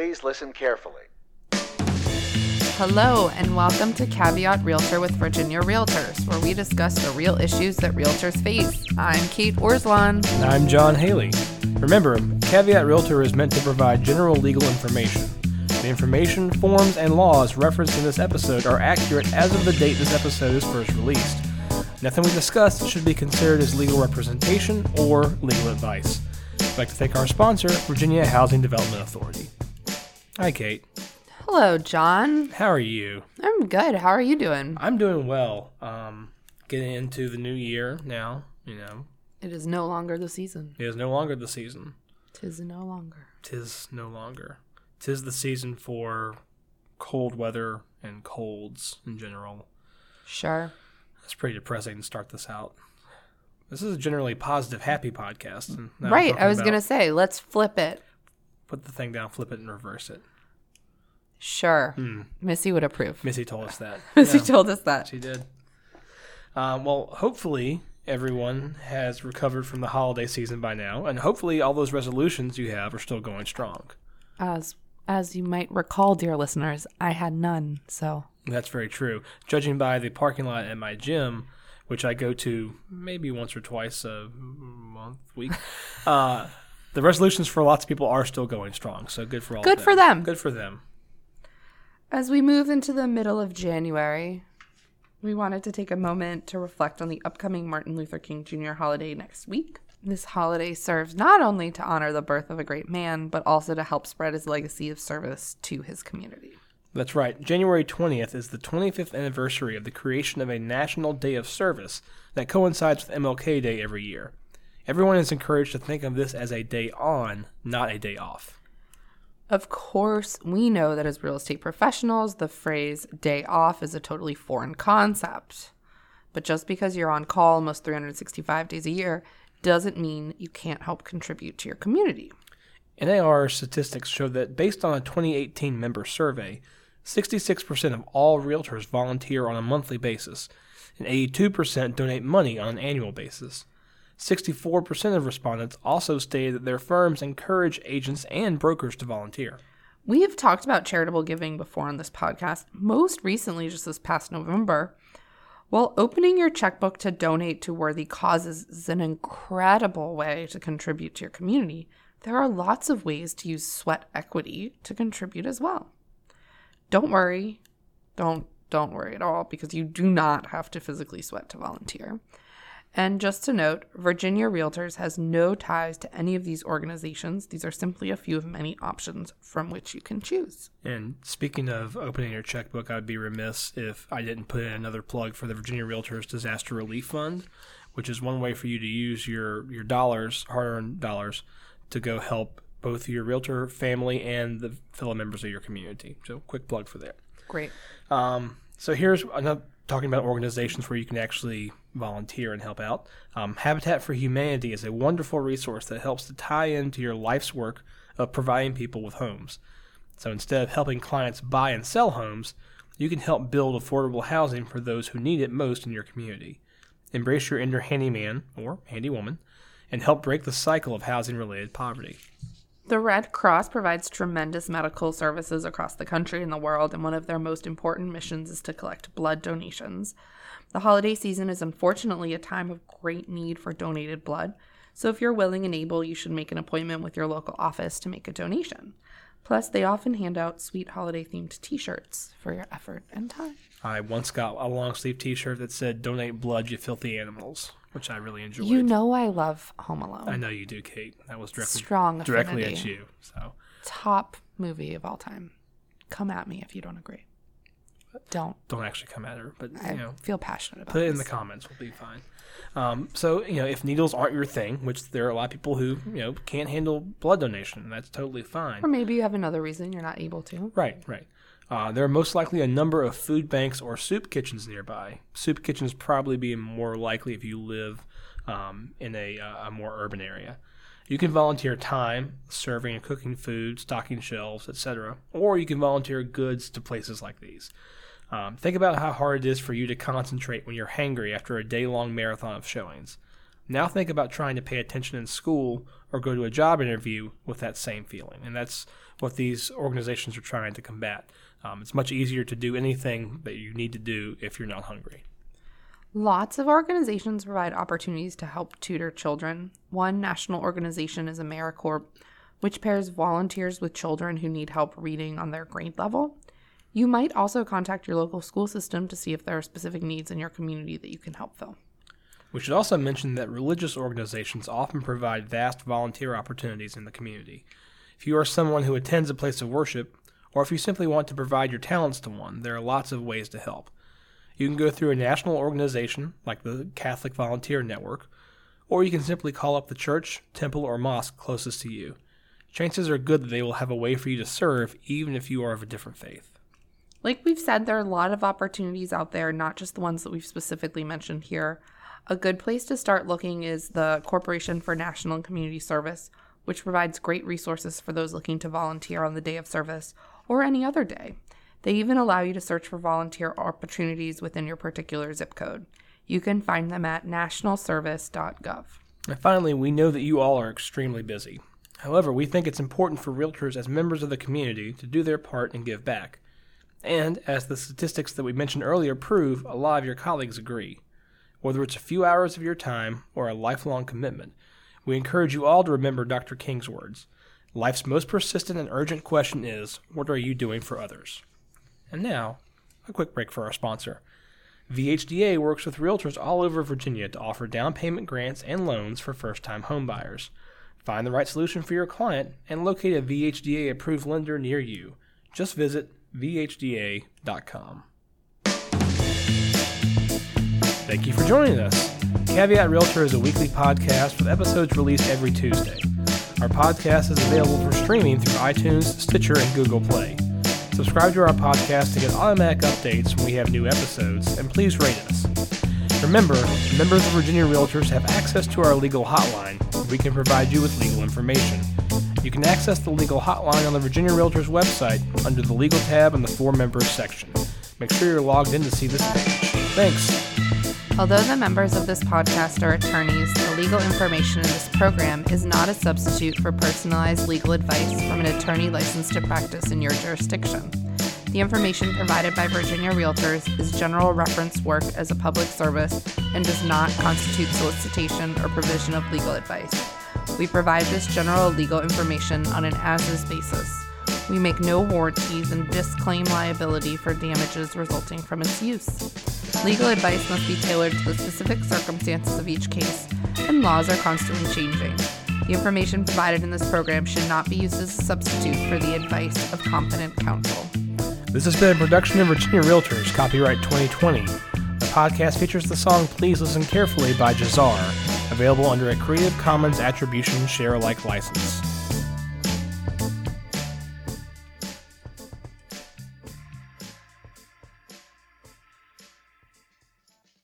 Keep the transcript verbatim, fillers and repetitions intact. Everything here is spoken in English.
Please listen carefully. Hello, and welcome to Caveat Realtor with Virginia Realtors, where we discuss the real issues that realtors face. I'm Kate Orzlan. And I'm John Haley. Remember, Caveat Realtor is meant to provide general legal information. The information, forms, and laws referenced in this episode are accurate as of the date this episode is first released. Nothing we discussed should be considered as legal representation or legal advice. I'd like to thank our sponsor, Virginia Housing Development Authority. Hi, Kate. Hello, John. How are you? I'm good. How are you doing? I'm doing well. Um, getting into the new year now, you know. It is no longer the season. It is no longer the season. Tis no longer. Tis no longer. Tis the season for cold weather and colds in general. Sure. It's pretty depressing to start this out. This is a generally positive, happy podcast. And right. I was going to say, let's flip it. Put the thing down, flip it, and reverse it. Sure. Mm. Missy would approve. Missy told us that. Missy yeah, told us that. She did. Um, well, hopefully everyone has recovered from the holiday season by now, and hopefully all those resolutions you have are still going strong. As as you might recall, dear listeners, I had none, so. That's very true. Judging by the parking lot at my gym, which I go to maybe once or twice a month, week, uh, the resolutions for lots of people are still going strong, so good for all good of them. Good for them. Good for them. As we move into the middle of January, we wanted to take a moment to reflect on the upcoming Martin Luther King Junior holiday next week. This holiday serves not only to honor the birth of a great man, but also to help spread his legacy of service to his community. That's right. January twentieth is the twenty-fifth anniversary of the creation of a National Day of Service that coincides with M L K Day every year. Everyone is encouraged to think of this as a day on, not a day off. Of course, we know that as real estate professionals, the phrase day off is a totally foreign concept. But just because you're on call almost three hundred sixty-five days a year doesn't mean you can't help contribute to your community. N A R statistics show that based on a twenty eighteen member survey, sixty-six percent of all realtors volunteer on a monthly basis, and eighty-two percent donate money on an annual basis. sixty-four percent of respondents also stated that their firms encourage agents and brokers to volunteer. We have talked about charitable giving before on this podcast, most recently just this past November. While opening your checkbook to donate to worthy causes is an incredible way to contribute to your community, there are lots of ways to use sweat equity to contribute as well. Don't worry. Don't don't worry at all, because you do not have to physically sweat to volunteer. And just to note, Virginia Realtors has no ties to any of these organizations. These are simply a few of many options from which you can choose. And speaking of opening your checkbook, I'd be remiss if I didn't put in another plug for the Virginia Realtors Disaster Relief Fund, which is one way for you to use your, your dollars, hard-earned dollars, to go help both your realtor family and the fellow members of your community. So quick plug for that. Great. Um, so here's another... talking about organizations where you can actually volunteer and help out. Um, Habitat for Humanity is a wonderful resource that helps to tie into your life's work of providing people with homes. So instead of helping clients buy and sell homes, you can help build affordable housing for those who need it most in your community. Embrace your inner handyman or handywoman and help break the cycle of housing-related poverty. The Red Cross provides tremendous medical services across the country and the world, and one of their most important missions is to collect blood donations. The holiday season is unfortunately a time of great need for donated blood, so if you're willing and able, you should make an appointment with your local office to make a donation. Plus, they often hand out sweet holiday-themed T-shirts for your effort and time. I once got a long-sleeve T-shirt that said, "Donate blood, you filthy animals," which I really enjoyed. You know I love Home Alone. I know you do, Kate. That was directly Strong directly at you. So top movie of all time. Come at me if you don't agree. Don't. Don't actually come at her, but I you know, feel passionate about it. Put it in the comments. We'll be fine. Um, so, you know, if needles aren't your thing, which there are a lot of people who, you know, can't handle blood donation, that's totally fine. Or maybe you have another reason you're not able to. Right, right. Uh, there are most likely a number of food banks or soup kitchens nearby. Soup kitchens probably be more likely if you live um, in a, uh, a more urban area. You can volunteer time, serving and cooking food, stocking shelves, et cetera, or you can volunteer goods to places like these. Um, think about how hard it is for you to concentrate when you're hangry after a day-long marathon of showings. Now think about trying to pay attention in school or go to a job interview with that same feeling. And that's what these organizations are trying to combat. Um, it's much easier to do anything that you need to do if you're not hungry. Lots of organizations provide opportunities to help tutor children. One national organization is AmeriCorps, which pairs volunteers with children who need help reading on their grade level. You might also contact your local school system to see if there are specific needs in your community that you can help fill. We should also mention that religious organizations often provide vast volunteer opportunities in the community. If you are someone who attends a place of worship, or if you simply want to provide your talents to one, there are lots of ways to help. You can go through a national organization, like the Catholic Volunteer Network, or you can simply call up the church, temple, or mosque closest to you. Chances are good that they will have a way for you to serve, even if you are of a different faith. Like we've said, there are a lot of opportunities out there, not just the ones that we've specifically mentioned here. A good place to start looking is the Corporation for National and Community Service, which provides great resources for those looking to volunteer on the day of service or any other day. They even allow you to search for volunteer opportunities within your particular zip code. You can find them at national service dot gov. And finally, we know that you all are extremely busy. However, we think it's important for realtors as members of the community to do their part and give back. And, as the statistics that we mentioned earlier prove, a lot of your colleagues agree. Whether it's a few hours of your time or a lifelong commitment, we encourage you all to remember Doctor King's words. Life's most persistent and urgent question is, what are you doing for others? And now, a quick break for our sponsor. V H D A works with realtors all over Virginia to offer down payment grants and loans for first-time homebuyers. Find the right solution for your client and locate a V H D A-approved lender near you. Just visit V H D A dot com. Thank you for joining us. Caveat Realtor is a weekly podcast with episodes released every Tuesday. Our podcast is available for streaming through iTunes, Stitcher, and Google Play. Subscribe to our podcast to get automatic updates when we have new episodes, and please rate us. Remember, members of Virginia Realtors have access to our legal hotline, where we can provide you with legal information. You can access the legal hotline on the Virginia Realtors website under the Legal tab in the For Members section. Make sure you're logged in to see this page. Thanks. Although the members of this podcast are attorneys, the legal information in this program is not a substitute for personalized legal advice from an attorney licensed to practice in your jurisdiction. The information provided by Virginia Realtors is general reference work as a public service and does not constitute solicitation or provision of legal advice. We provide this general legal information on an as-is basis. We make no warranties and disclaim liability for damages resulting from its use. Legal advice must be tailored to the specific circumstances of each case, and laws are constantly changing. The information provided in this program should not be used as a substitute for the advice of competent counsel. This has been a production of Virginia Realtors, copyright twenty twenty. The podcast features the song Please Listen Carefully by Jazar, available under a Creative Commons Attribution Share Alike license.